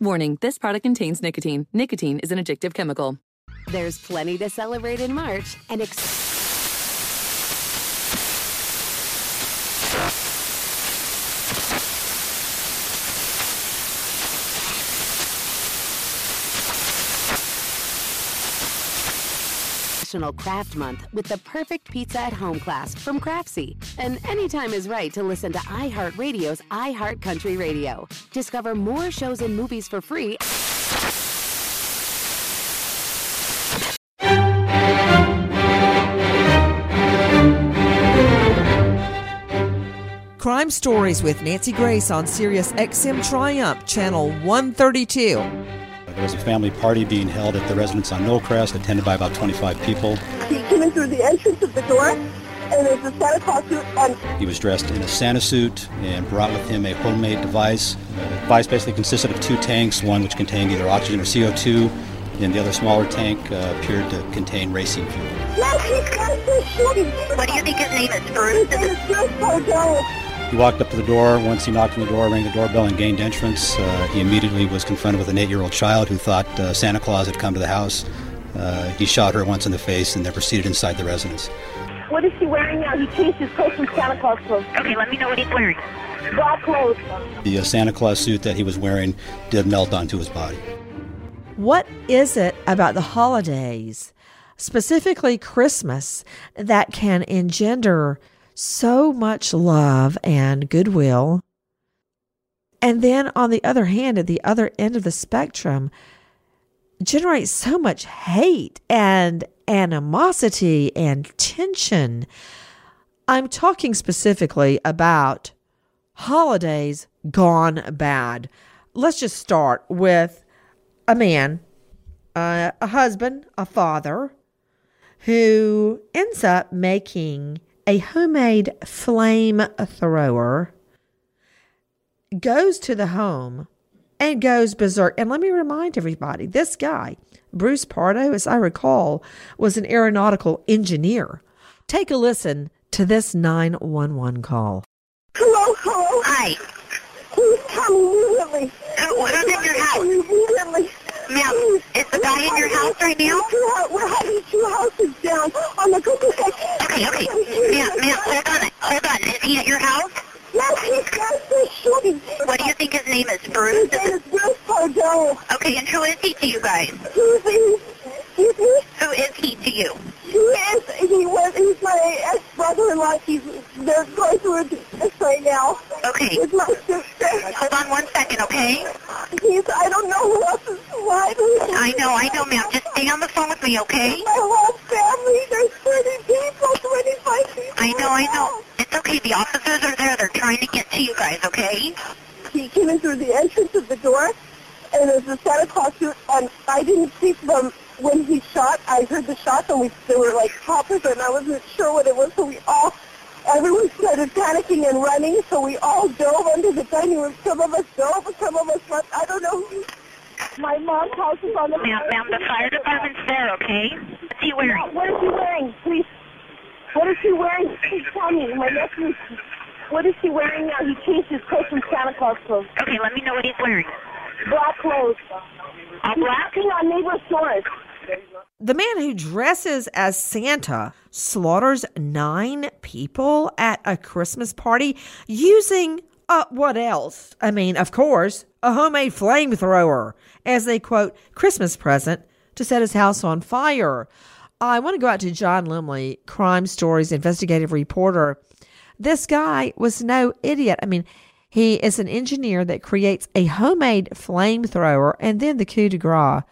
Warning, this product contains nicotine. Nicotine is an addictive chemical. There's plenty to celebrate in March and National Craft Month with the perfect pizza at home class from Craftsy. And anytime is right to listen to iHeartRadio's iHeartCountry Radio. Discover more shows and movies for free. Crime Stories with Nancy Grace on Sirius XM Triumph, Channel 132. There was a family party being held at the residence on Nolcrest, attended by about 25 people. He came in through the entrance of the door, and there was a Santa Claus suit on. He was dressed in a Santa suit and brought with him a homemade device. The device basically consisted of 2 tanks, one which contained either oxygen or CO2, and the other smaller tank appeared to contain racing fuel. No, he's got a shooting. What do you think his name is, Bruce? It's Bruce Pardo. He walked up to the door. Once he knocked on the door, rang the doorbell, and gained entrance, he immediately was confronted with an 8-year-old child who thought Santa Claus had come to the house. He shot her once in the face and then proceeded inside the residence. What is he wearing now? He changed his coat from Santa Claus clothes. Okay, let me know what he's wearing. Black clothes. The Santa Claus suit that he was wearing did melt onto his body. What is it about the holidays, specifically Christmas, that can engender so much love and goodwill? And then on the other hand, at the other end of the spectrum, generates so much hate and animosity and tension. I'm talking specifically about holidays gone bad. Let's just start with a man, a husband, a father, who ends up making a homemade flamethrower, goes to the home, and goes berserk. And let me remind everybody, this guy, Bruce Pardo, as I recall, was an aeronautical engineer. Take a listen to this 911 call. Hello. Hi. Please come immediately. Who's in your house? Immediately. Ma'am, is the guy in your house right now? We're having 2 houses down on the cookie section. Okay. Ma'am, hold on. Is he at your house? No, he's got the shooting. What do you think his name is, Bruce? His name is Bruce Pardo. Okay, and who is he to you guys? Who is he to you? He's my ex-brother-in-law. They're going through this right now. Okay. With my sister. Hold on one second, okay? I don't know who else is alive. I know, ma'am. Just stay on the phone with me, okay? My whole family, there's 30 people, 25 people. I know. It's okay. The officers are there. They're trying to get to you guys, okay? He came in through the entrance of the door, and there's a Santa Claus suit on. I didn't see them. When he shot, I heard the shots, and they were like poppers, and I wasn't sure what it was, so everyone started panicking and running, so we all dove under the dining room. Some of us dove, some of us left. I don't know who. My mom's house is on the... Ma'am, the fire department's there, okay? What's he wearing? No, what is he wearing? Please. What is he wearing? Please tell me. My nephew... What is he wearing now? He changed his coat from Santa Claus clothes. Okay, let me know what he's wearing. Black clothes. All black? He's acting on neighbor's doors. The man who dresses as Santa slaughters 9 people at a Christmas party using, what else? I mean, of course, a homemade flamethrower as a, quote, Christmas present to set his house on fire. I want to go out to John Lemley, Crime Stories investigative reporter. This guy was no idiot. I mean, he is an engineer that creates a homemade flamethrower and then the coup de grace.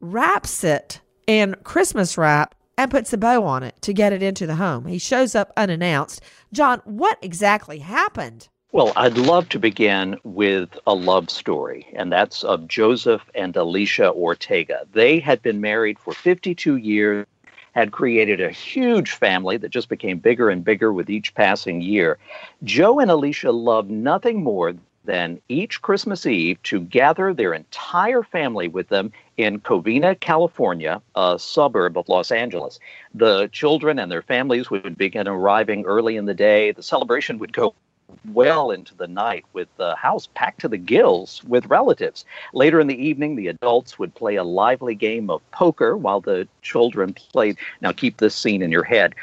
Wraps it in Christmas wrap and puts a bow on it to get it into the home. He shows up unannounced. John, what exactly happened? Well, I'd love to begin with a love story, and that's of Joseph and Alicia Ortega. They had been married for 52 years, had created a huge family that just became bigger and bigger with each passing year. Joe and Alicia loved nothing more than each Christmas Eve to gather their entire family with them in Covina, California, a suburb of Los Angeles. The children and their families would begin arriving early in the day. The celebration would go well into the night with the house packed to the gills with relatives. Later in the evening, the adults would play a lively game of poker while the children played. Now keep this scene in your head.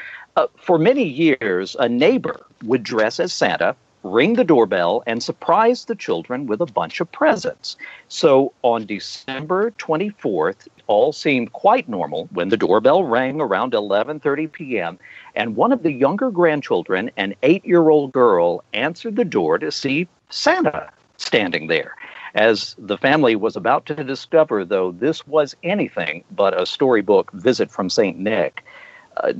For many years, a neighbor would dress as Santa, ring the doorbell, and surprise the children with a bunch of presents. So on December 24th, all seemed quite normal when the doorbell rang around 11:30 p.m., and one of the younger grandchildren, an 8-year-old girl, answered the door to see Santa standing there. As the family was about to discover, though, this was anything but a storybook visit from St. Nick.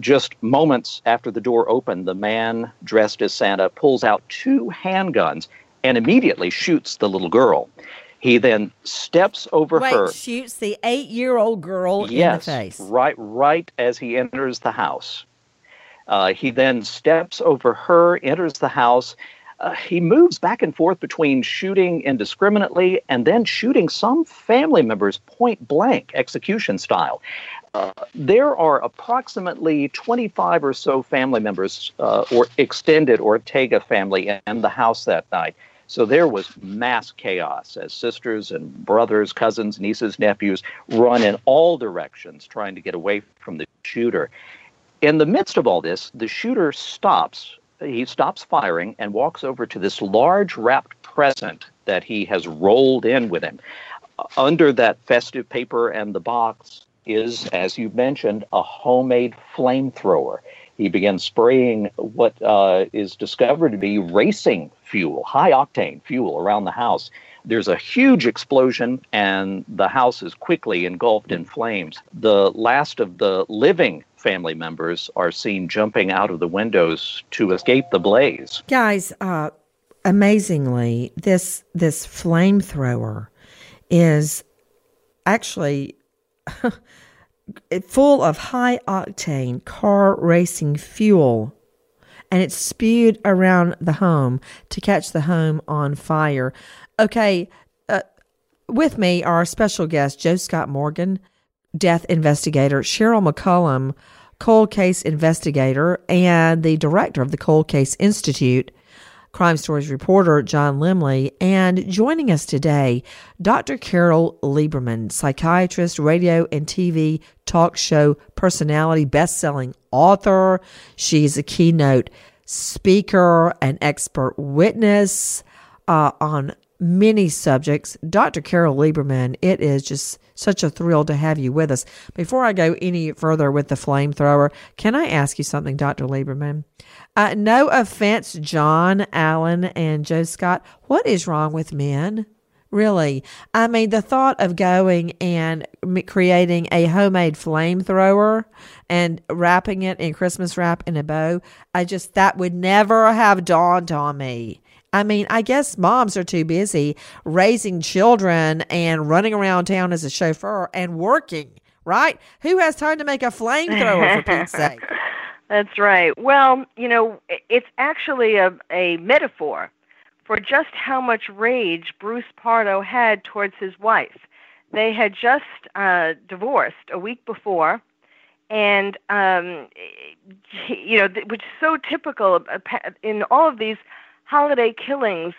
Just moments after the door opened, the man dressed as Santa pulls out 2 handguns and immediately shoots the little girl. He then steps over her. Shoots the 8-year-old girl in the face. Yes, right as he enters the house. He then steps over her, enters the house. He moves back and forth between shooting indiscriminately and then shooting some family members point blank, execution style. There are approximately 25 or so family members or extended Ortega family in the house that night. So there was mass chaos as sisters and brothers, cousins, nieces, nephews run in all directions trying to get away from the shooter. In the midst of all this, the shooter stops. He stops firing and walks over to this large wrapped present that he has rolled in with him. Under that festive paper and the box is, as you mentioned, a homemade flamethrower. He begins spraying what is discovered to be racing fuel, high-octane fuel, around the house. There's a huge explosion, and the house is quickly engulfed in flames. The last of the living family members are seen jumping out of the windows to escape the blaze. Guys, amazingly, this flamethrower is actually... full of high-octane car racing fuel, and it's spewed around the home to catch the home on fire. Okay, with me are our special guest, Joe Scott Morgan, death investigator, Cheryl McCullum, cold case investigator, and the director of the Cold Case Institute, Crime Stories reporter John Lemley, and joining us today, Dr. Carol Lieberman, psychiatrist, radio and TV talk show personality, best-selling author. She's a keynote speaker and expert witness on many subjects. Dr. Carol Lieberman, it is just such a thrill to have you with us. Before I go any further with the flamethrower, can I ask you something, Dr. Lieberman? No offense, John, Allen, and Joe Scott. What is wrong with men? Really? I mean, the thought of going and creating a homemade flamethrower and wrapping it in Christmas wrap in a bow, that would never have dawned on me. I mean, I guess moms are too busy raising children and running around town as a chauffeur and working, right? Who has time to make a flamethrower, for Pete's sake? That's right. Well, you know, it's actually a metaphor for just how much rage Bruce Pardo had towards his wife. They had just divorced a week before, and which is so typical in all of these holiday killings.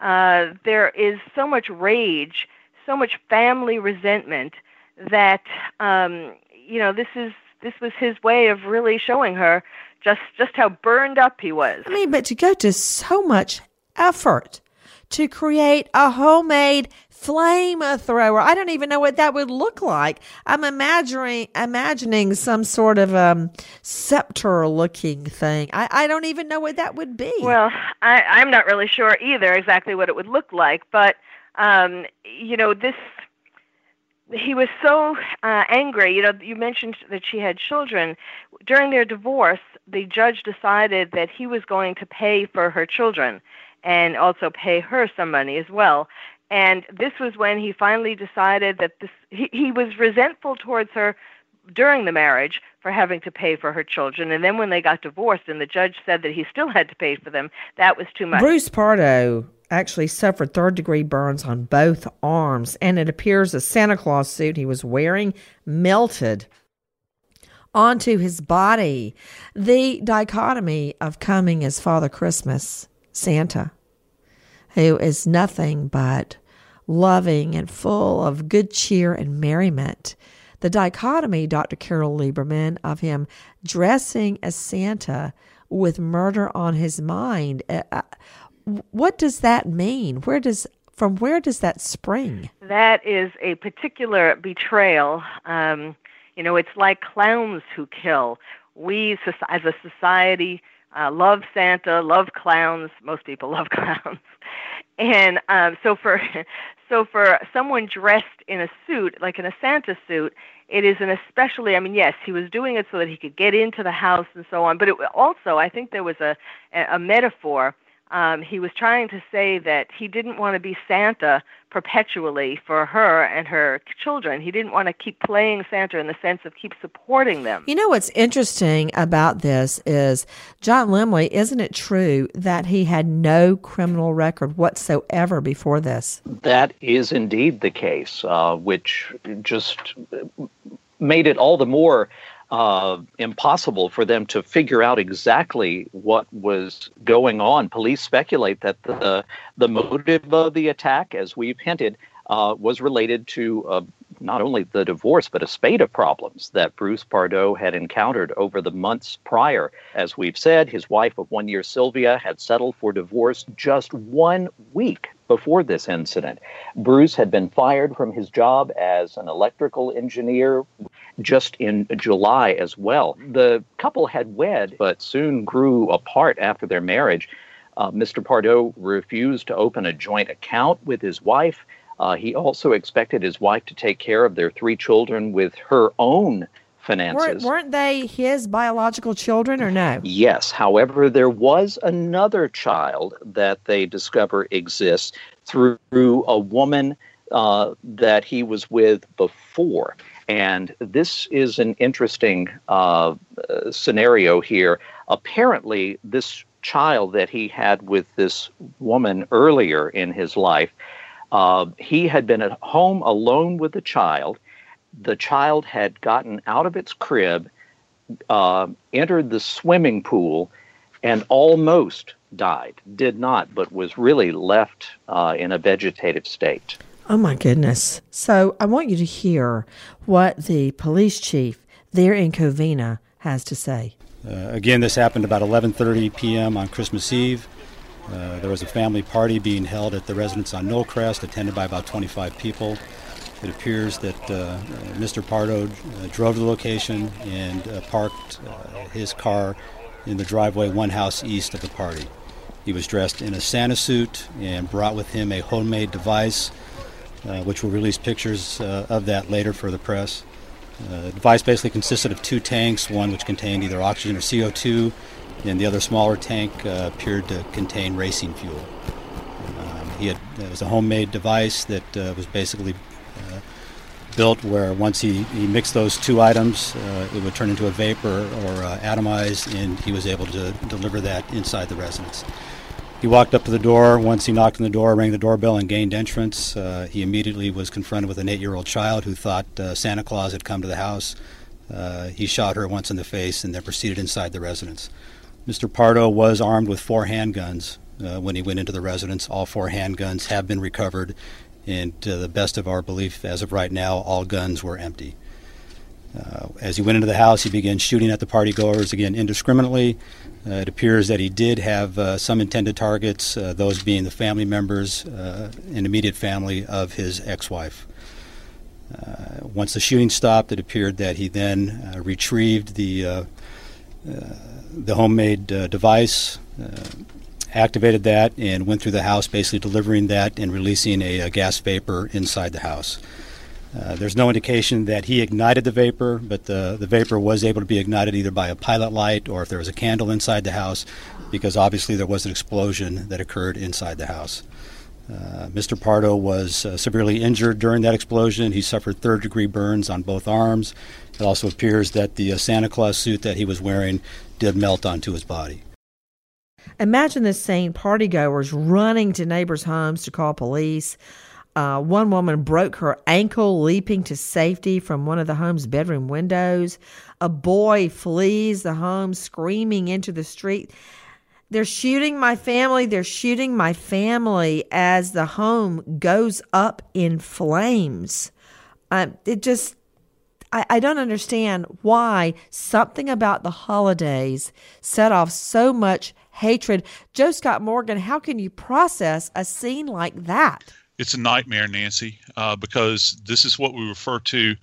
There is so much rage, so much family resentment that this was his way of really showing her just how burned up he was. I mean, but to go to so much effort to create a homemade flamethrower. I don't even know what that would look like. I'm imagining some sort of scepter-looking thing. I don't even know what that would be. Well, I'm not really sure either exactly what it would look like, but, he was so angry. You mentioned that she had children. During their divorce, the judge decided that he was going to pay for her children and also pay her some money as well. And this was when he finally decided that he was resentful towards her during the marriage for having to pay for her children. And then when they got divorced and the judge said that he still had to pay for them, that was too much. Bruce Pardo actually suffered third-degree burns on both arms, and it appears the Santa Claus suit he was wearing melted onto his body. The dichotomy of coming as Father Christmas, Santa, who is nothing but loving and full of good cheer and merriment. The dichotomy, Dr. Carol Lieberman, of him dressing as Santa with murder on his mind. What does that mean? From where does that spring? That is a particular betrayal. It's like clowns who kill. We, as a society, love Santa, love clowns. Most people love clowns. And so for someone dressed in a suit, like in a Santa suit, it is an especially, yes, he was doing it so that he could get into the house and so on. But it also, I think there was a metaphor. He was trying to say that he didn't want to be Santa perpetually for her and her children. He didn't want to keep playing Santa in the sense of keep supporting them. You know what's interesting about this is John Lemley, isn't it true that he had no criminal record whatsoever before this? That is indeed the case, which just made it all the more impossible for them to figure out exactly what was going on. Police speculate that the motive of the attack, as we've hinted, was related to not only the divorce, but a spate of problems that Bruce Pardo had encountered over the months prior. As we've said, his wife of 1 year, Sylvia, had settled for divorce just 1 week before this incident. Bruce had been fired from his job as an electrical engineer just in July as well. The couple had wed, but soon grew apart after their marriage. Mr. Pardo refused to open a joint account with his wife. He also expected his wife to take care of their three children with her own finances. Weren't they his biological children or no? Yes. However, there was another child that they discover exists through a woman that he was with before. And this is an interesting scenario here. Apparently, this child that he had with this woman earlier in his life, he had been at home alone with the child. The child had gotten out of its crib, entered the swimming pool, and almost died. Did not, but was really left in a vegetative state. Oh, my goodness. So I want you to hear what the police chief there in Covina has to say. Again, this happened about 11:30 p.m. on Christmas Eve. There was a family party being held at the residence on Nolcrest, attended by about 25 people. It appears that Mr. Pardo drove to the location and parked his car in the driveway one house east of the party. He was dressed in a Santa suit and brought with him a homemade device, which will release pictures of that later for the press. The device basically consisted of two tanks, one which contained either oxygen or CO2, and the other smaller tank appeared to contain racing fuel. It was a homemade device that was basically built where once he mixed those two items, it would turn into a vapor or atomize, and he was able to deliver that inside the residence. He walked up to the door. Once he knocked on the door, rang the doorbell, and gained entrance. He immediately was confronted with an 8-year-old child who thought Santa Claus had come to the house. He shot her once in the face and then proceeded inside the residence. Mr. Pardo was armed with 4 handguns when he went into the residence. All 4 handguns have been recovered, and to the best of our belief, as of right now, all guns were empty. As he went into the house, he began shooting at the partygoers, again, indiscriminately. It appears that he did have some intended targets, those being the family members and immediate family of his ex-wife. Once the shooting stopped, it appeared that he then retrieved the homemade device, activated that, and went through the house, basically delivering that and releasing a gas vapor inside the house. There's no indication that he ignited the vapor, but the vapor was able to be ignited either by a pilot light or if there was a candle inside the house, because obviously there was an explosion that occurred inside the house. Mr. Pardo was severely injured during that explosion. He suffered third-degree burns on both arms. It also appears that the Santa Claus suit that he was wearing did melt onto his body. Imagine this scene, partygoers running to neighbors' homes to call police. One woman broke her ankle leaping to safety from one of the home's bedroom windows. A boy flees the home screaming into the street. They're shooting my family. They're shooting my family as the home goes up in flames. I don't understand why something about the holidays set off so much hatred. Joe Scott Morgan, how can you process a scene like that? It's a nightmare, Nancy, because this is what we refer to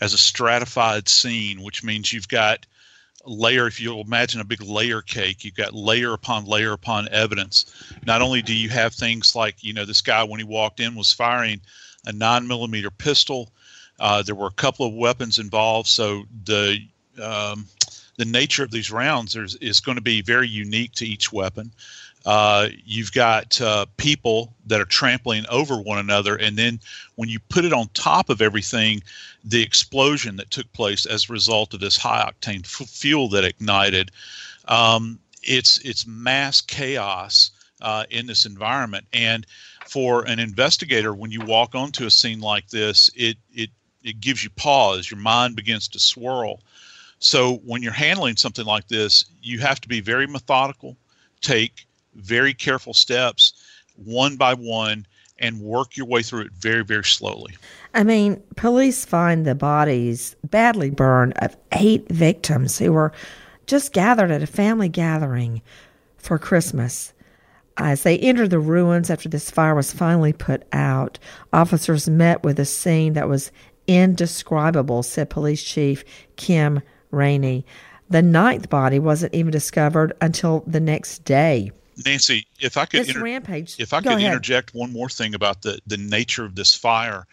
as a stratified scene, which means you've got layer. If you'll imagine a big layer cake, you've got layer upon evidence. Not only do you have things like, you know, this guy, when he walked in, was firing a 9mm pistol. There were a couple of weapons involved. So the nature of these rounds is going to be very unique to each weapon. You've got people that are trampling over one another. And then when you put it on top of everything, the explosion that took place as a result of this high-octane fuel that ignited, it's mass chaos in this environment. And for an investigator, when you walk onto a scene like this, it gives you pause. Your mind begins to swirl. So when you're handling something like this, you have to be very methodical, take very careful steps, one by one, and work your way through it very, very slowly. I mean, police find the bodies badly burned of 8 victims who were just gathered at a family gathering for Christmas. As they entered the ruins after this fire was finally put out, officers met with a scene that was indescribable, said Police Chief Kim Rainey. The 9th body wasn't even discovered until the next day. Nancy, if I could interject one more thing about the nature of this fire.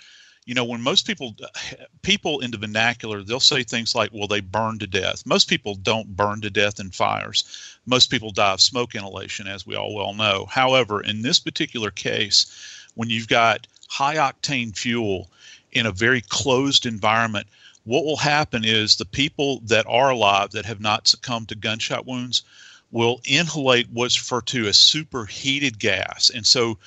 You know, when most people in the vernacular, they'll say things like, well, they burn to death. Most people don't burn to death in fires. Most people die of smoke inhalation, as we all well know. However, in this particular case, when you've got high-octane fuel in a very closed environment, what will happen is the people that are alive that have not succumbed to gunshot wounds will inhalate what's referred to as superheated gas. And so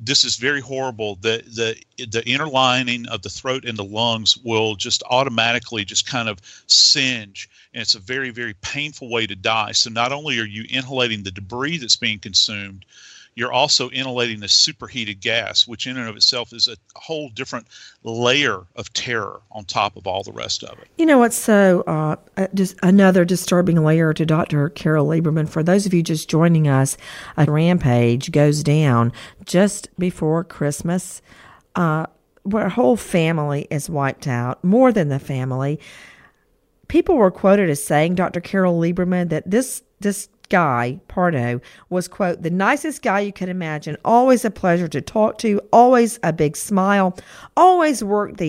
this is very horrible. The inner lining of the throat and the lungs will just automatically just kind of singe. And it's a very, very painful way to die. So not only are you inhalating the debris that's being consumed, you're also inhalating the superheated gas, which in and of itself is a whole different layer of terror on top of all the rest of it. You know what's so just another disturbing layer to Dr. Carol Lieberman. For those of you just joining us, a rampage goes down just before Christmas where a whole family is wiped out, more than the family. People were quoted as saying, Dr. Carol Lieberman, that this guy, Pardo, was, quote, the nicest guy you could imagine, always a pleasure to talk to, always a big smile, always worked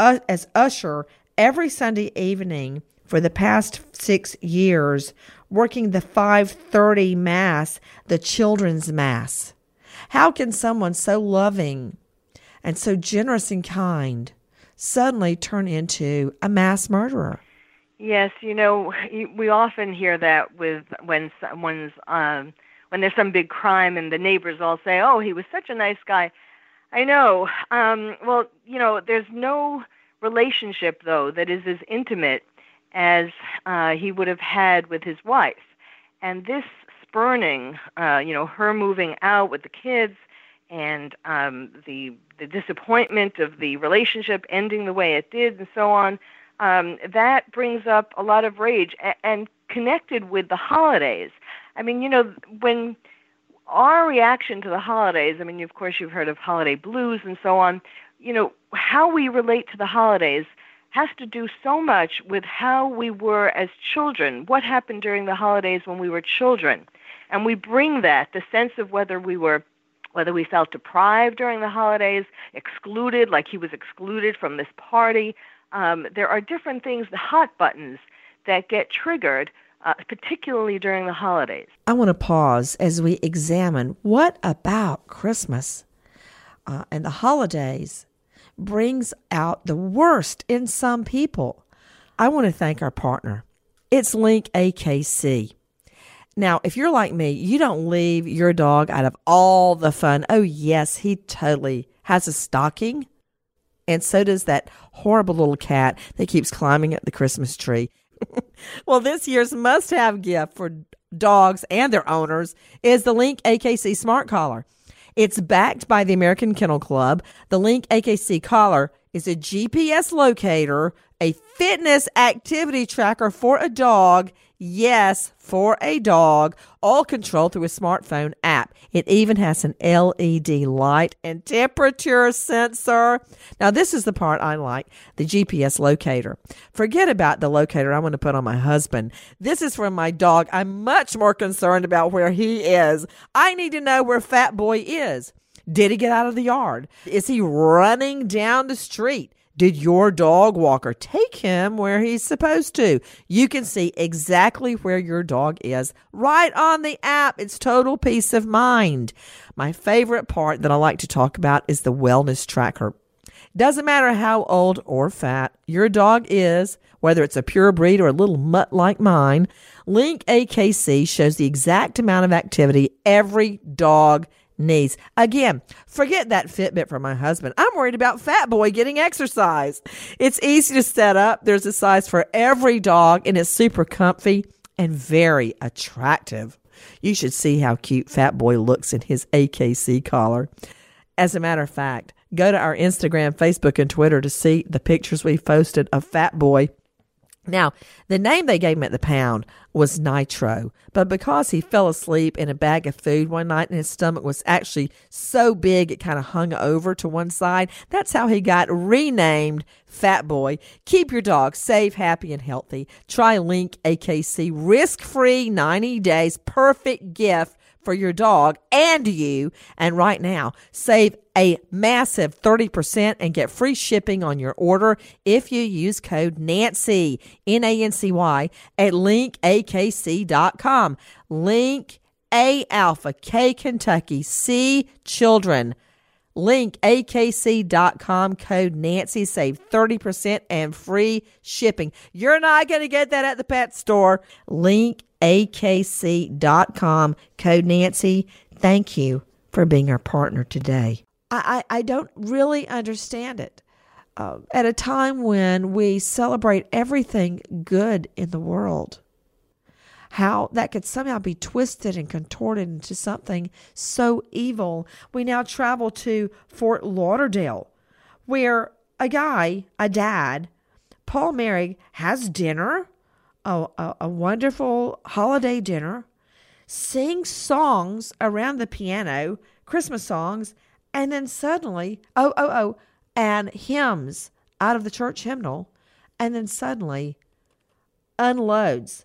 as usher every Sunday evening for the past 6 years, working the 5:30 mass, the children's mass. How can someone so loving and so generous and kind suddenly turn into a mass murderer? Yes, you know, we often hear that with when someone's when there's some big crime and the neighbors all say, oh, he was such a nice guy. I know. Well, you know, there's no relationship, though, that is as intimate as he would have had with his wife. And this spurning, you know, her moving out with the kids and the disappointment of the relationship ending the way it did and so on, that brings up a lot of rage and connected with the holidays. I mean, you know, when our reaction to the holidays, I mean, of course, you've heard of holiday blues and so on, you know, how we relate to the holidays has to do so much with how we were as children, what happened during the holidays when we were children. And we bring that, the sense of whether we felt deprived during the holidays, excluded, like he was excluded from this party. There are different things, the hot buttons, that get triggered, particularly during the holidays. I want to pause as we examine what about Christmas and the holidays brings out the worst in some people. I want to thank our partner. It's Link AKC. Now, if you're like me, you don't leave your dog out of all the fun. Oh, yes, he totally has a stocking. And so does that horrible little cat that keeps climbing up the Christmas tree. Well, this year's must-have gift for dogs and their owners is the Link AKC Smart Collar. It's backed by the American Kennel Club. The Link AKC Collar is a GPS locator, a fitness activity tracker for a dog. Yes, for a dog, all controlled through a smartphone app. It even has an LED light and temperature sensor. Now, this is the part I like, the GPS locator. Forget about the locator I'm going to put on my husband. This is for my dog. I'm much more concerned about where he is. I need to know where Fat Boy is. Did he get out of the yard? Is he running down the street? Did your dog walker take him where he's supposed to? You can see exactly where your dog is right on the app. It's total peace of mind. My favorite part that I like to talk about is the wellness tracker. Doesn't matter how old or fat your dog is, whether it's a pure breed or a little mutt like mine, Link AKC shows the exact amount of activity every dog needs. Again, forget that Fitbit for my husband. I'm worried about Fat Boy getting exercise. It's easy to set up. There's a size for every dog, and it's super comfy and very attractive. You should see how cute Fat Boy looks in his AKC collar. As a matter of fact, go to our Instagram, Facebook, and Twitter to see the pictures we posted of Fat Boy. Now, the name they gave him at the pound was Nitro, but because he fell asleep in a bag of food one night and his stomach was actually so big it kind of hung over to one side, that's how he got renamed Fat Boy. Keep your dog safe, happy, and healthy. Try Link AKC. Risk-free 90 days. Perfect gift for your dog and you. And right now, save a massive 30% and get free shipping on your order if you use code Nancy, N-A-N-C-Y, at linkakc.com. Link A Alpha, K Kentucky, C Children. Linkakc.com, code Nancy, save 30% and free shipping. You're not going to get that at the pet store. Linkakc.com, code Nancy. Thank you for being our partner today. I don't really understand it. At a time when we celebrate everything good in the world, how that could somehow be twisted and contorted into something so evil. We now travel to Fort Lauderdale, where a dad, Paul Merhige, has dinner, a wonderful holiday dinner, sings songs around the piano, Christmas songs, and then suddenly, and hymns out of the church hymnal, and then suddenly unloads.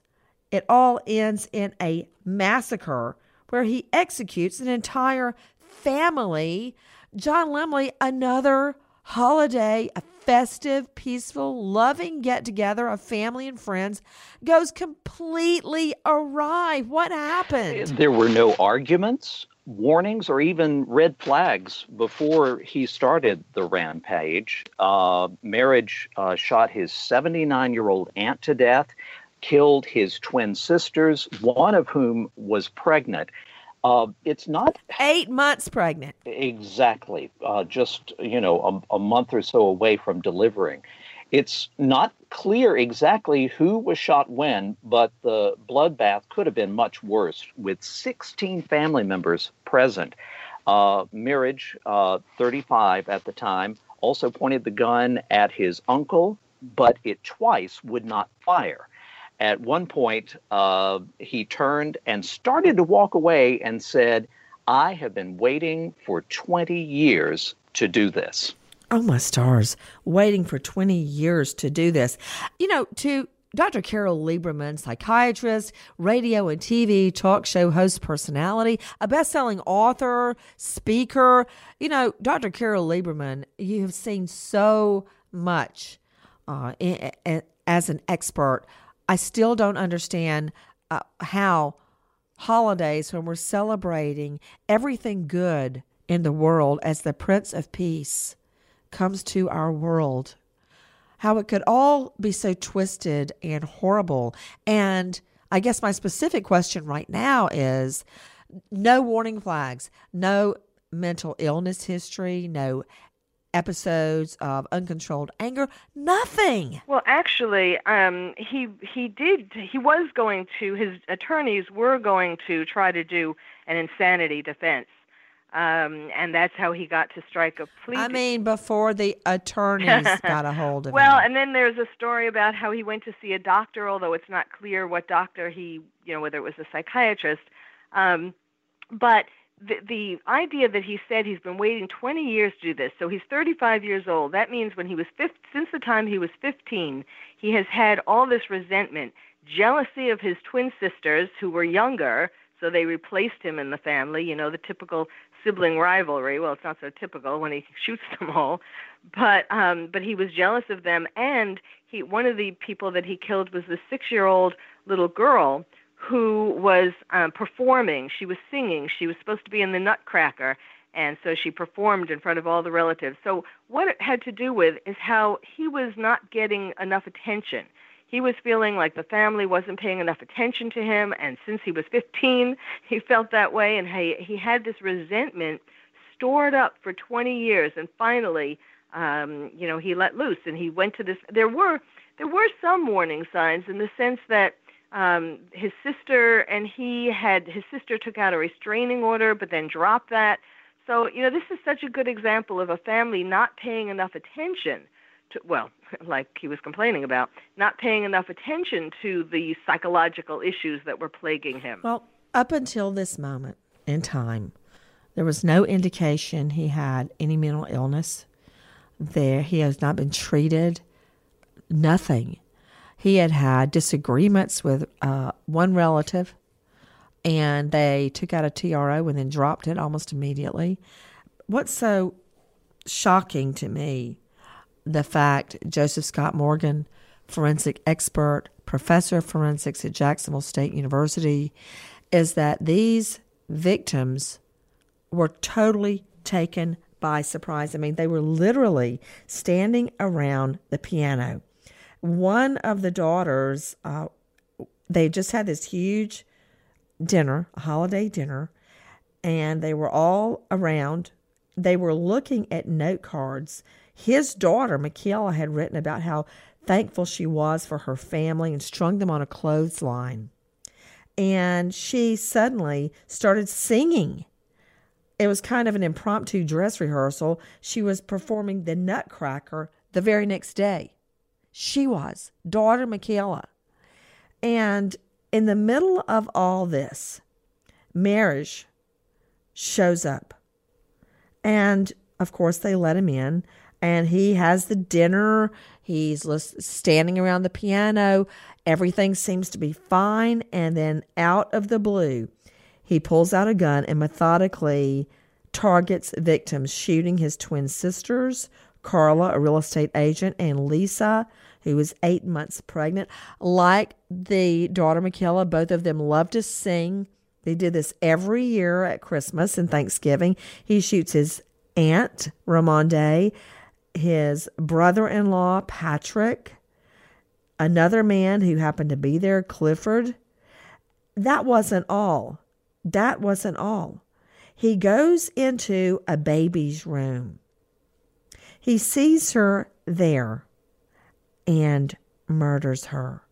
It all ends in a massacre where he executes an entire family. John Lemley, another holiday, a festive, peaceful, loving get-together of family and friends, goes completely awry. What happened? There were no arguments, warnings, or even red flags before he started the rampage. Merhige shot his 79-year-old aunt to death, killed his twin sisters, one of whom was pregnant. It's not 8 months pregnant. Exactly. Just, a month or so away from delivering. It's not clear exactly who was shot when, but the bloodbath could have been much worse with 16 family members present. Merhige, 35 at the time, also pointed the gun at his uncle, but it twice would not fire. At one point, he turned and started to walk away and said, "I have been waiting for 20 years to do this." Oh, my stars. Waiting for 20 years to do this. To Dr. Carol Lieberman, psychiatrist, radio and TV talk show host personality, a best-selling author, speaker. Dr. Carol Lieberman, you have seen so much as an expert. I still don't understand how holidays, when we're celebrating everything good in the world as the Prince of Peace comes to our world, how it could all be so twisted and horrible. And I guess my specific question right now is no warning flags, no mental illness history, no episodes of uncontrolled anger, nothing. Well, actually, his attorneys were going to try to do an insanity defense. And that's how he got to strike a plea. I mean, before the attorneys got a hold of him. Well, and then there's a story about how he went to see a doctor, although it's not clear what doctor he, whether it was a psychiatrist. But the idea that he said he's been waiting 20 years to do this, so he's 35 years old. That means since the time he was 15, he has had all this resentment, jealousy of his twin sisters who were younger, so they replaced him in the family, the typical sibling rivalry. Well, it's not so typical when he shoots them all, but he was jealous of them. And one of the people that he killed was the 6-year-old little girl who was performing. She was singing. She was supposed to be in the Nutcracker, and so she performed in front of all the relatives. So what it had to do with is how he was not getting enough attention. He was feeling like the family wasn't paying enough attention to him, and since he was 15, he felt that way, and he had this resentment stored up for 20 years, and finally, he let loose, and he went to this. There were some warning signs in the sense that his sister and his sister took out a restraining order, but then dropped that. So, this is such a good example of a family not paying enough attention to, like he was complaining about, not paying enough attention to the psychological issues that were plaguing him. Well, up until this moment in time, there was no indication he had any mental illness there. He has not been treated, nothing. He had had disagreements with one relative, and they took out a TRO and then dropped it almost immediately. What's so shocking to me, the fact Joseph Scott Morgan, forensic expert, professor of forensics at Jacksonville State University, is that these victims were totally taken by surprise. I mean, they were literally standing around the piano. One of the daughters, they just had this huge dinner, a holiday dinner, and they were all around. They were looking at note cards. His daughter, Makaela, had written about how thankful she was for her family and strung them on a clothesline. And she suddenly started singing. It was kind of an impromptu dress rehearsal. She was performing the Nutcracker the very next day. She was, daughter Makaela. And in the middle of all this, Merhige shows up. And, of course, they let him in. And he has the dinner. He's standing around the piano. Everything seems to be fine. And then out of the blue, he pulls out a gun and methodically targets victims, shooting his twin sisters, Carla, a real estate agent, and Lisa, who was 8 months pregnant. Like the daughter Makaela, both of them love to sing. They did this every year at Christmas and Thanksgiving. He shoots his aunt, Ramonde, his brother-in-law, Patrick, another man who happened to be there, Clifford. That wasn't all. That wasn't all. He goes into a baby's room. He sees her there and murders her.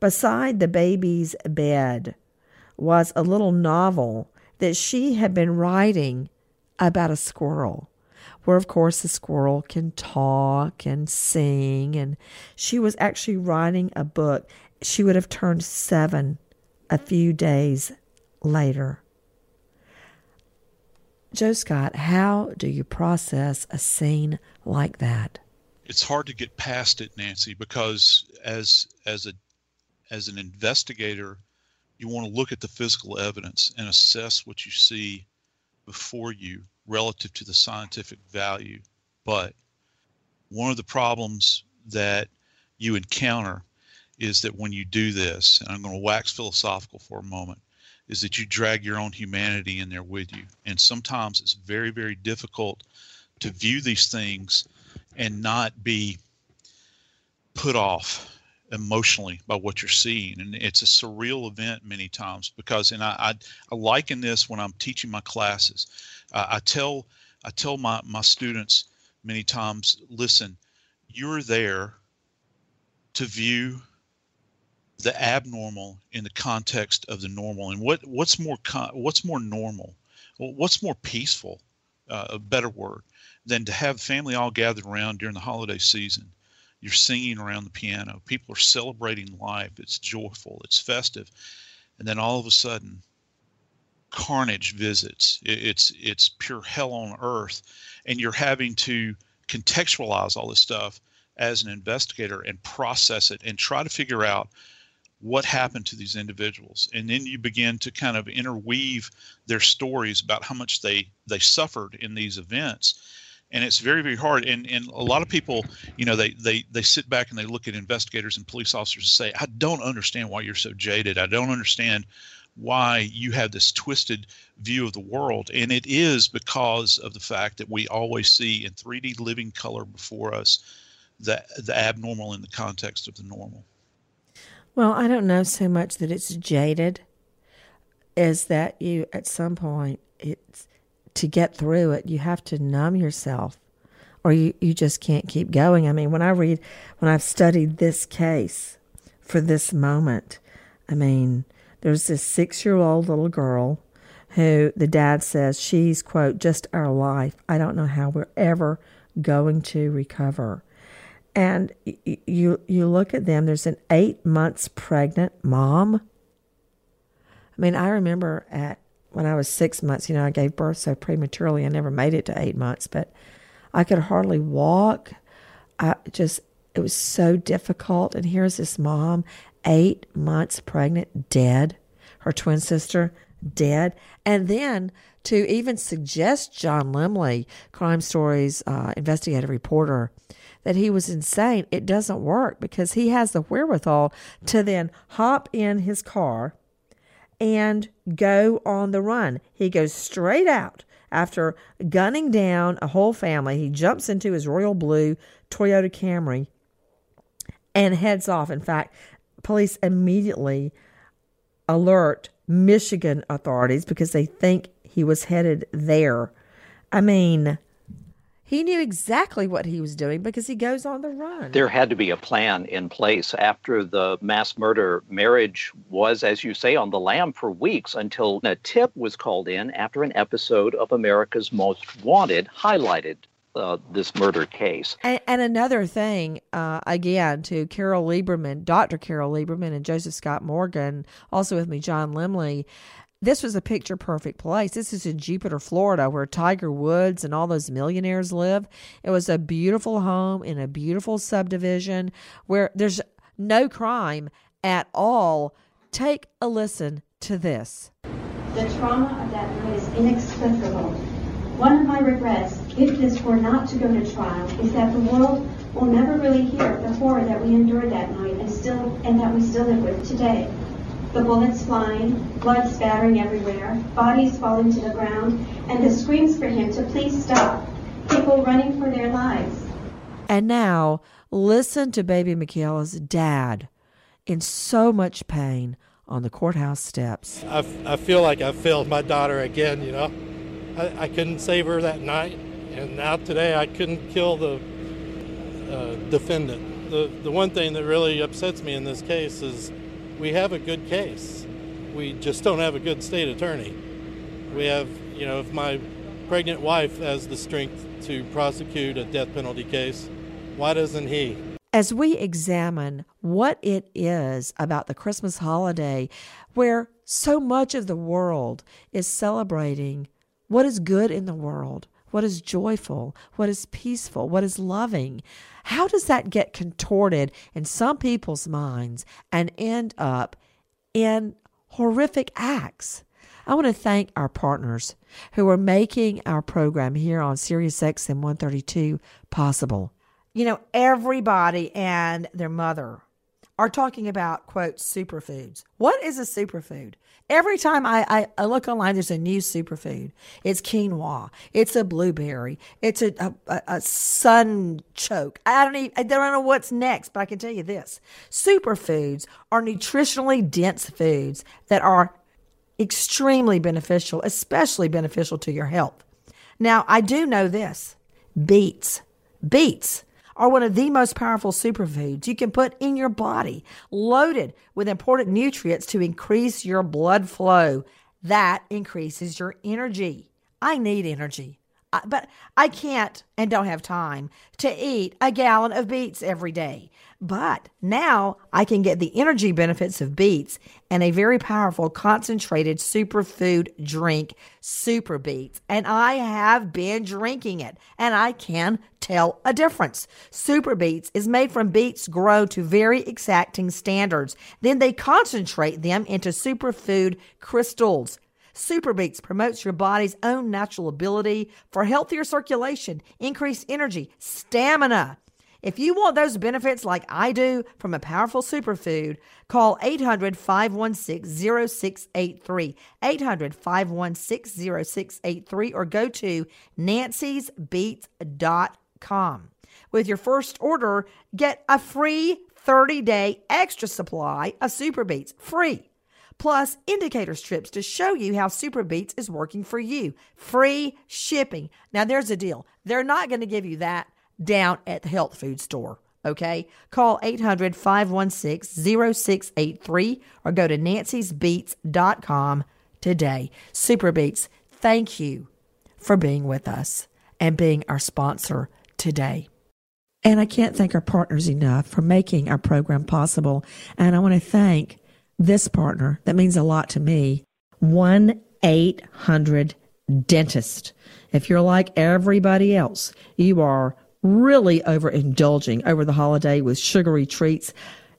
Beside the baby's bed was a little novel that she had been writing about a squirrel, where, of course, the squirrel can talk and sing. And she was actually writing a book. She would have turned 7 a few days later. Joe Scott, how do you process a scene like that? It's hard to get past it, Nancy, because as an investigator, you want to look at the physical evidence and assess what you see before you relative to the scientific value. But one of the problems that you encounter is that when you do this, and I'm going to wax philosophical for a moment, is that you drag your own humanity in there with you. And sometimes it's very, very difficult to view these things and not be put off emotionally by what you're seeing. And it's a surreal event many times because, and I liken this when I'm teaching my classes. I tell my students many times, listen, you're there to view the abnormal in the context of the normal. And what's more normal? What's more peaceful, a better word, than to have family all gathered around during the holiday season? You're singing around the piano. People are celebrating life. It's joyful. It's festive. And then all of a sudden, carnage visits. It's pure hell on earth. And you're having to contextualize all this stuff as an investigator and process it and try to figure out what happened to these individuals. And then you begin to kind of interweave their stories about how much they suffered in these events. And it's very, very hard. And a lot of people, you know, they sit back and they look at investigators and police officers and say, I don't understand why you're so jaded. I don't understand why you have this twisted view of the world. And it is because of the fact that we always see in 3D living color before us the abnormal in the context of the normal. Well, I don't know so much that it's jaded as that you, at some point, it's, to get through it, you have to numb yourself or you just can't keep going. I mean, when I've studied this case for this moment, I mean, there's this 6-year-old little girl who the dad says she's, quote, just our life. I don't know how we're ever going to recover. And you look at them, there's an 8 months pregnant mom. I mean, I remember when I was 6 months, you know, I gave birth so prematurely, I never made it to 8 months, but I could hardly walk. It was so difficult. And here's this mom, 8 months pregnant, dead, her twin sister dead. And then to even suggest John Lemley, Crime Stories investigative reporter, that he was insane, it doesn't work because he has the wherewithal to then hop in his car and go on the run. He goes straight out after gunning down a whole family. He jumps into his royal blue Toyota Camry and heads off. In fact, police immediately alert Michigan authorities because they think he was headed there. I mean, he knew exactly what he was doing because he goes on the run. There had to be a plan in place after the mass murder. Marriage was, as you say, on the lam for weeks until a tip was called in after an episode of America's Most Wanted highlighted this murder case. And another thing, again, to Carol Lieberman, Dr. Carol Lieberman and Joseph Scott Morgan, also with me, John Lemley, this was a picture-perfect place. This is in Jupiter, Florida, where Tiger Woods and all those millionaires live. It was a beautiful home in a beautiful subdivision where there's no crime at all. Take a listen to this. The trauma of that night is inexplicable. One of my regrets, if this were not to go to trial, is that the world will never really hear the horror that we endured that night and that we still live with today. The bullets flying, blood spattering everywhere, bodies falling to the ground, and the screams for him to please stop, people running for their lives. And now, listen to baby Makaela's dad in so much pain on the courthouse steps. I feel like I failed my daughter again, you know. I couldn't save her that night, and now today I couldn't kill the defendant. The one thing that really upsets me in this case is we have a good case. We just don't have a good state attorney. We have, you know, if my pregnant wife has the strength to prosecute a death penalty case, why doesn't he? As we examine what it is about the Christmas holiday where so much of the world is celebrating what is good in the world, what is joyful, what is peaceful, what is loving, how does that get contorted in some people's minds and end up in horrific acts? I want to thank our partners who are making our program here on Sirius XM 132 possible. You know, everybody and their mother are talking about, quote, superfoods. What is a superfood? Every time I look online, there's a new superfood. It's quinoa. It's a blueberry. It's a sunchoke. I don't know what's next, but I can tell you this. Superfoods are nutritionally dense foods that are extremely beneficial, especially beneficial to your health. Now, I do know this. Beets are one of the most powerful superfoods you can put in your body, loaded with important nutrients to increase your blood flow. That increases your energy. I need energy, but I can't and don't have time to eat a gallon of beets every day. But now I can get the energy benefits of beets and a very powerful concentrated superfood drink, SuperBeets. And I have been drinking it, and I can tell a difference. SuperBeets is made from beets grown to very exacting standards. Then they concentrate them into superfood crystals. SuperBeets promotes your body's own natural ability for healthier circulation, increased energy, stamina. If you want those benefits like I do from a powerful superfood, call 800-516-0683, 800-516-0683, or go to nancysbeets.com. With your first order, get a free 30-day extra supply of SuperBeets, free. Plus, indicator strips to show you how SuperBeets is working for you. Free shipping. Now, there's a deal. They're not going to give you that down at the health food store, okay? Call 800-516-0683 or go to nancysbeets.com today. SuperBeets, thank you for being with us and being our sponsor today. And I can't thank our partners enough for making our program possible. And I want to thank this partner that means a lot to me, 1-800-DENTIST. If you're like everybody else, you are really overindulging over the holiday with sugary treats,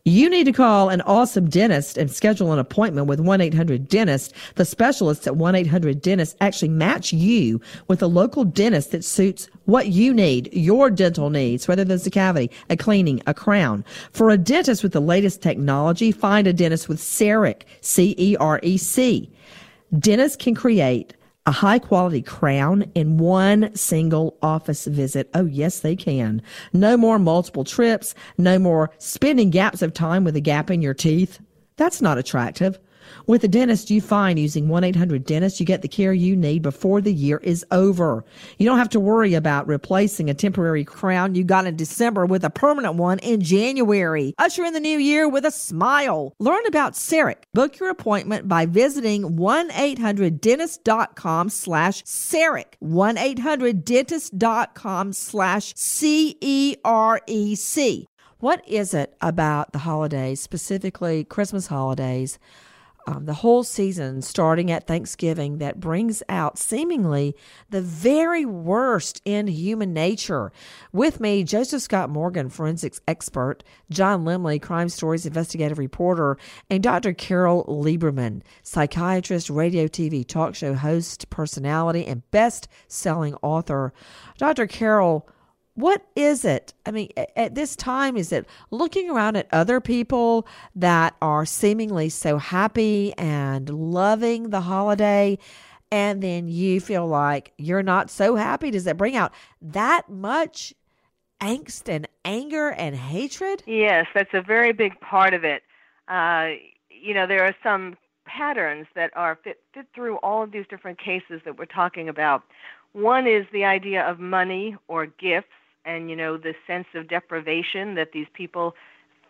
you need to call an awesome dentist and schedule an appointment with 1-800-DENTIST. The specialists at 1-800-DENTIST actually match you with a local dentist that suits what you need, your dental needs, whether there's a cavity, a cleaning, a crown. For a dentist with the latest technology, find a dentist with CEREC, C-E-R-E-C. Dentists can create a high-quality crown in one single office visit. Oh, yes, they can. No more multiple trips. No more spending gaps of time with a gap in your teeth. That's not attractive. With a dentist you find using 1-800-DENTIST, you get the care you need before the year is over. You don't have to worry about replacing a temporary crown you got in December with a permanent one in January. Usher in the new year with a smile. Learn about CEREC. Book your appointment by visiting 1-800-DENTIST.com/CEREC. 1-800-DENTIST.com/CEREC. What is it about the holidays, specifically Christmas holidays, the whole season starting at Thanksgiving, that brings out seemingly the very worst in human nature? With me, Joseph Scott Morgan, forensics expert, John Lemley, crime stories investigative reporter, and Dr. Carol Lieberman, psychiatrist, radio, TV, talk show host, personality, and best-selling author. Dr. Carol, what is it? I mean, at this time, is it looking around at other people that are seemingly so happy and loving the holiday, and then you feel like you're not so happy? Does that bring out that much angst and anger and hatred? Yes, that's a very big part of it. you know, there are some patterns that are fit through all of these different cases that we're talking about. One is the idea of money or gifts and, you know, the sense of deprivation that these people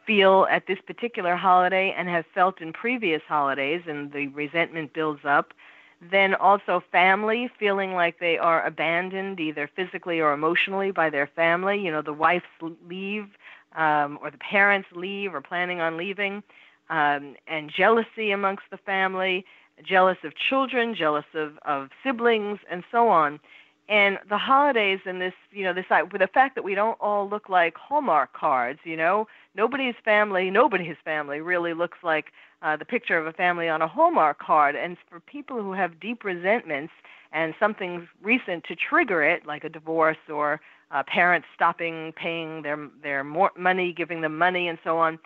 feel at this particular holiday and have felt in previous holidays, and the resentment builds up. Then also family, feeling like they are abandoned either physically or emotionally by their family. You know, the wife's leave or the parents leave or planning on leaving, and jealousy amongst the family, jealous of children, jealous of siblings, and so on. And the holidays and this, you know, this with the fact that we don't all look like Hallmark cards, you know, nobody's family really looks like the picture of a family on a Hallmark card. And for people who have deep resentments and something recent to trigger it, like a divorce or parents stopping paying their money, giving them money, and so on,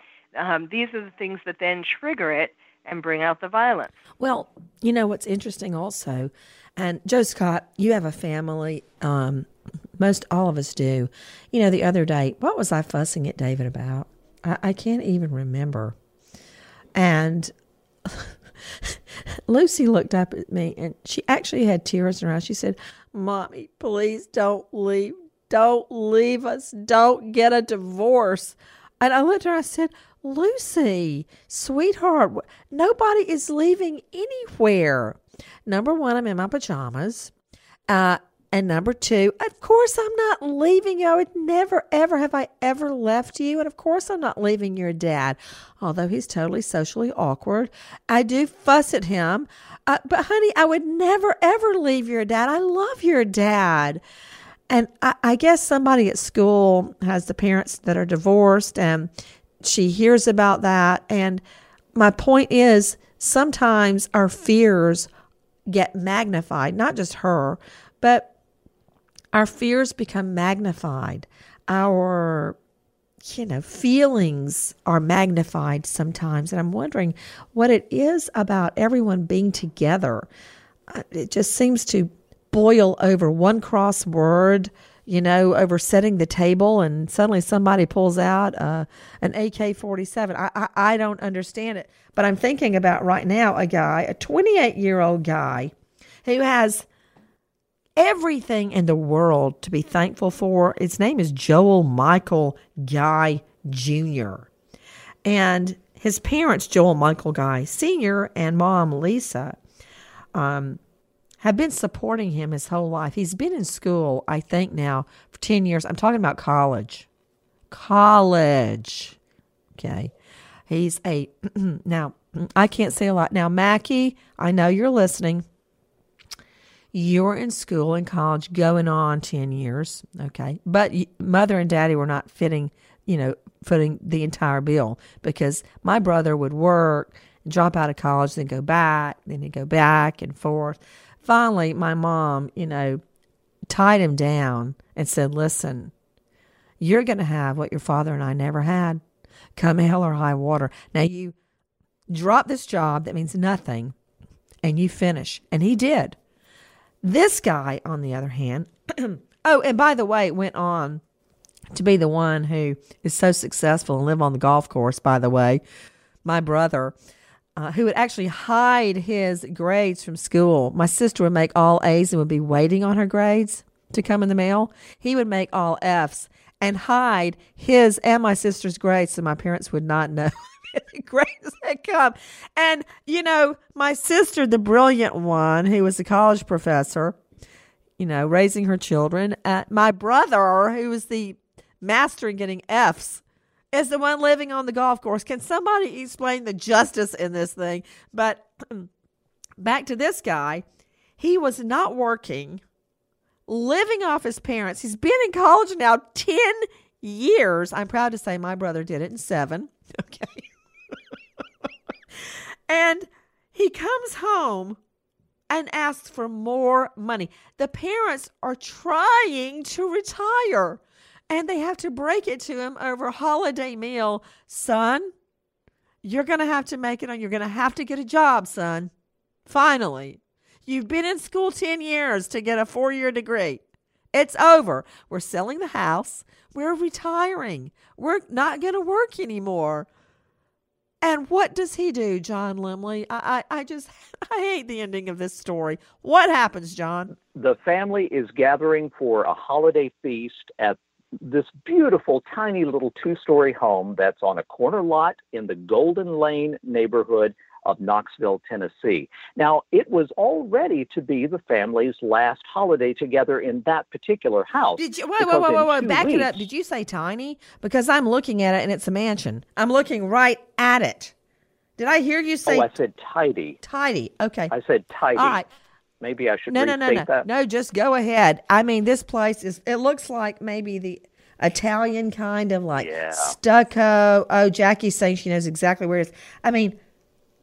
these are the things that then trigger it and bring out the violence. Well, you know, what's interesting also, and Joe Scott, you have a family. Most all of us do. You know, the other day, what was I fussing at David about? I can't even remember. And Lucy looked up at me, and she actually had tears in her eyes. She said, "Mommy, please don't leave. Don't leave us. Don't get a divorce." And I looked at her, I said, "Lucy, sweetheart, nobody is leaving anywhere. Number one, I'm in my pajamas. And number two, of course I'm not leaving you. I would never, ever have I ever left you. And of course I'm not leaving your dad, although he's totally socially awkward. I do fuss at him. But honey, I would never, ever leave your dad. I love your dad." And I guess somebody at school has the parents that are divorced, and she hears about that. And my point is, sometimes our fears get magnified, not just her, but our fears become magnified. Our, you know, feelings are magnified sometimes. And I'm wondering what it is about everyone being together. It just seems to boil over one crossword, you know, over setting the table, and suddenly somebody pulls out an AK-47. I don't understand it, but I'm thinking about right now a guy, a 28-year-old guy who has everything in the world to be thankful for. His name is Joel Michael Guy Jr. And his parents, Joel Michael Guy Sr. and mom, Lisa, have been supporting him his whole life. He's been in school, I think now, for 10 years. I'm talking about college. College. Okay. He's a, now, I can't say a lot. Now, Mackie, I know you're listening. You're in school and college going on 10 years. Okay. But mother and daddy were not fitting, you know, footing the entire bill, because my brother would work, drop out of college, then go back, then he'd go back and forth. Finally, my mom, you know, tied him down and said, "Listen, you're going to have what your father and I never had, come hell or high water. Now you drop this job that means nothing and you finish." And he did. This guy, on the other hand, oh, and by the way, went on to be the one who is so successful and live on the golf course, by the way. My brother, who would actually hide his grades from school. My sister would make all A's and would be waiting on her grades to come in the mail. He would make all F's and hide his and my sister's grades so my parents would not know the grades had come. And, you know, my sister, the brilliant one, who was a college professor, you know, raising her children, my brother, who was the master in getting F's, is the one living on the golf course. Can somebody explain the justice in this thing? But back to this guy. He was not working, living off his parents. He's been in college now 10 years. I'm proud to say my brother did it in 7. Okay. And he comes home and asks for more money. The parents are trying to retire, and they have to break it to him over holiday meal. "Son, you're going to have to make it on. You're going to have to get a job, son. Finally. You've been in school 10 years to get a 4-year degree. It's over. We're selling the house. We're retiring. We're not going to work anymore." And And what does he do, John Lemley? I hate the ending of this story. What happens, John? The family is gathering for a holiday feast at this beautiful, tiny little two-story home that's on a corner lot in the Golden Lane neighborhood of Knoxville, Tennessee. Now, it was all ready to be the family's last holiday together in that particular house. Wait. Back it up. Did you say tiny? Because I'm looking at it, and it's a mansion. I'm looking right at it. Did I hear you say... Oh, I said tidy. Tidy, okay. I said tidy. All right. Maybe I should restate that. No, just go ahead. I mean, this place is... It looks like maybe the... Italian kind of like stucco. Oh, Jackie's saying she knows exactly where it is. I mean,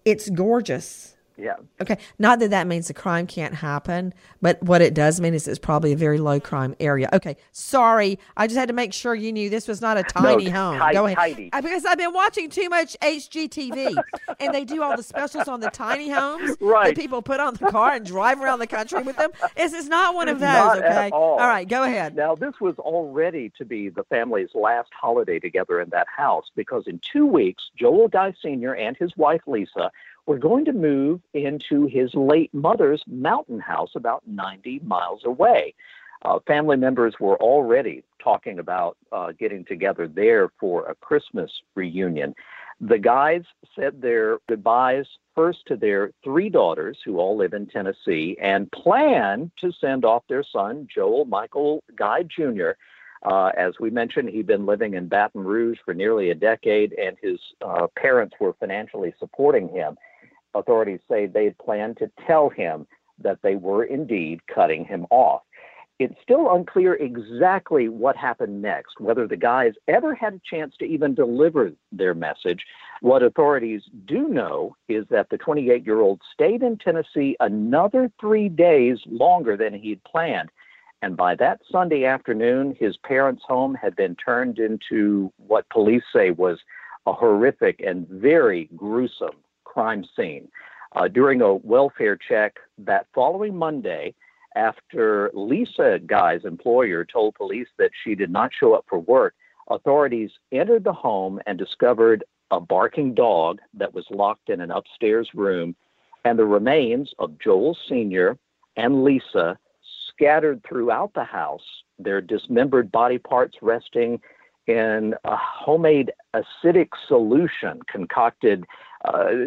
it's gorgeous. Yeah. Okay. Not that that means the crime can't happen, but what it does mean is it's probably a very low crime area. Okay. Sorry. I just had to make sure you knew this was not a tiny home. Go ahead. Tidy. Because I've been watching too much HGTV and they do all the specials on the tiny homes that people put on the car and drive around the country with them. This is not one of those. Not okay. At all right. Go ahead. Now, this was already to be the family's last holiday together in that house because in 2 weeks, Joel Guy Sr. and his wife, Lisa, we're going to move into his late mother's mountain house about 90 miles away. Family members were already talking about getting together there for a Christmas reunion. The guys said their goodbyes first to their three daughters, who all live in Tennessee, and plan to send off their son, Joel Michael Guy Jr. As we mentioned, he'd been living in Baton Rouge for nearly a decade, and his parents were financially supporting him. Authorities say they had planned to tell him that they were indeed cutting him off. It's still unclear exactly what happened next, whether the guys ever had a chance to even deliver their message. What authorities do know is that the 28-year-old stayed in Tennessee another 3 days longer than he'd planned. And by that Sunday afternoon, his parents' home had been turned into what police say was a horrific and very gruesome crime scene. During a welfare check that following Monday, after Lisa Guy's employer told police that she did not show up for work, authorities entered the home and discovered a barking dog that was locked in an upstairs room and the remains of Joel Sr. and Lisa scattered throughout the house, their dismembered body parts resting in a homemade acidic solution concocted.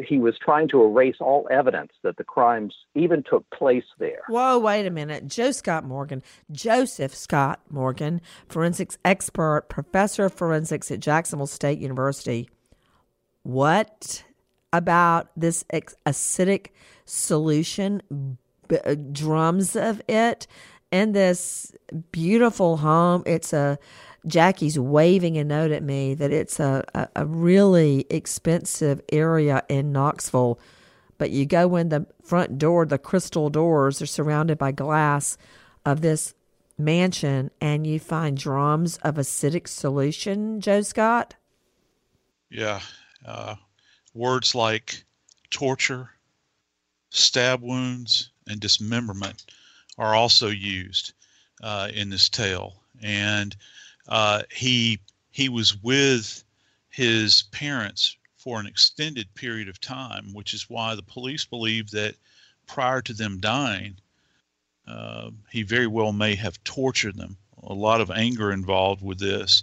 He was trying to erase all evidence that the crimes even took place there. Whoa, wait a minute. Joseph Scott Morgan, forensics expert, professor of forensics at Jacksonville State University. What about this acidic solution, drums of it, and this beautiful home? It's a... Jackie's waving a note at me that it's a really expensive area in Knoxville. But you go in the front door, the crystal doors are surrounded by glass of this mansion, and you find drums of acidic solution, Joe Scott? Yeah. Words like torture, stab wounds, and dismemberment are also used in this tale. And he was with his parents for an extended period of time, which is why the police believe that prior to them dying, he very well may have tortured them. A lot of anger involved with this.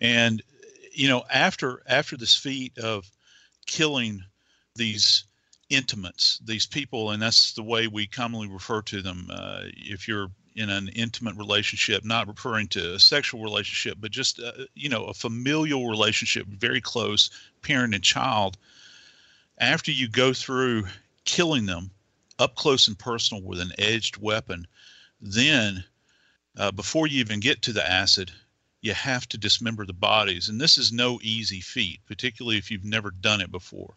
And, you know, after this feat of killing these intimates, these people, and that's the way we commonly refer to them, if you're in an intimate relationship, not referring to a sexual relationship, but just, a familial relationship, very close parent and child. After you go through killing them up close and personal with an edged weapon, then before you even get to the acid, you have to dismember the bodies. And this is no easy feat, particularly if you've never done it before.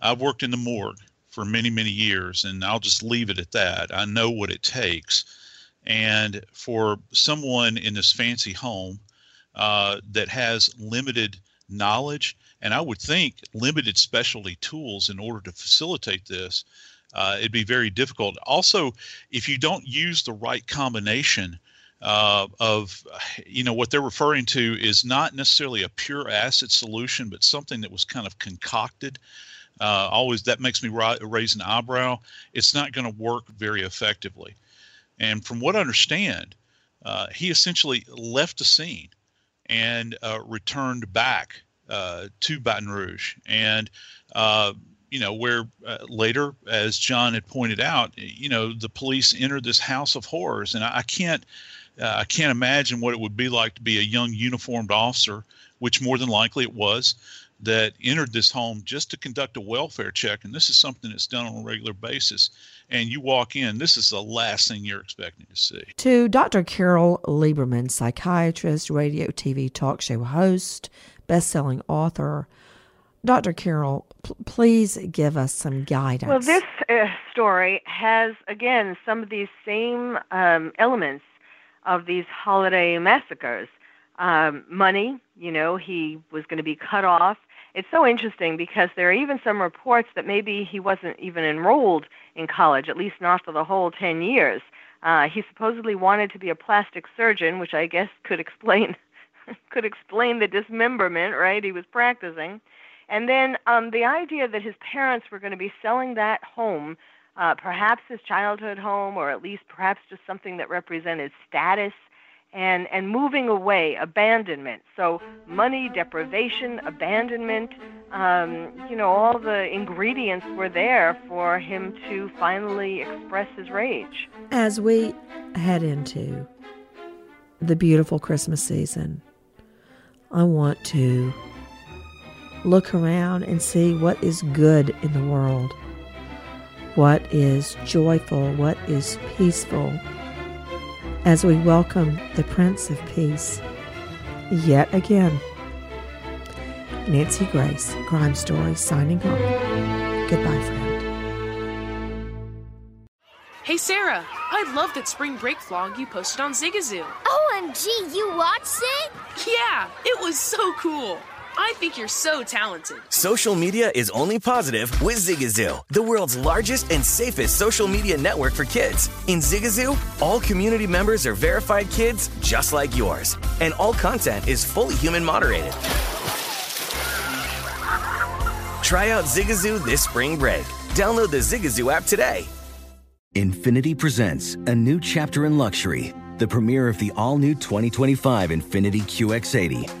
I've worked in the morgue for many, many years, and I'll just leave it at that. I know what it takes. And for someone in this fancy home that has limited knowledge, and I would think limited specialty tools in order to facilitate this, it'd be very difficult. Also, if you don't use the right combination of, you know, what they're referring to is not necessarily a pure acid solution, but something that was kind of concocted. Always that makes me raise an eyebrow. It's not going to work very effectively. And from what I understand, he essentially left the scene and returned back to Baton Rouge. And, you know, where later, as John had pointed out, you know, the police entered this house of horrors. And I can't imagine what it would be like to be a young uniformed officer, which more than likely it was, that entered this home just to conduct a welfare check. And this is something that's done on a regular basis. And you walk in, this is the last thing you're expecting to see. To Dr. Carol Lieberman, psychiatrist, radio, TV, talk show host, best-selling author. Dr. Carol, please give us some guidance. Well, this story has, again, some of these same elements of these holiday massacres. Money, you know, he was going to be cut off. It's so interesting because there are even some reports that maybe he wasn't even enrolled in college, at least not for the whole 10 years. He supposedly wanted to be a plastic surgeon, which I guess could explain the dismemberment, right? He was practicing. And then the idea that his parents were going to be selling that home, perhaps his childhood home, or at least perhaps just something that represented status, and moving away, abandonment. So money, deprivation, abandonment, you know, all the ingredients were there for him to finally express his rage. As we head into the beautiful Christmas season, I want to look around and see what is good in the world, what is joyful, what is peaceful, as we welcome the Prince of Peace yet again. Nancy Grace, Crime Story, signing off. Goodbye, friend. Hey, Sarah, I loved that spring break vlog you posted on Zigazoo. OMG, you watched it? Yeah, it was so cool. I think you're so talented. Social media is only positive with Zigazoo, the world's largest and safest social media network for kids. In Zigazoo, all community members are verified kids just like yours, and all content is fully human moderated. Try out Zigazoo this spring break. Download the Zigazoo app today. Infinity presents a new chapter in luxury, the premiere of the all-new 2025 Infinity QX80.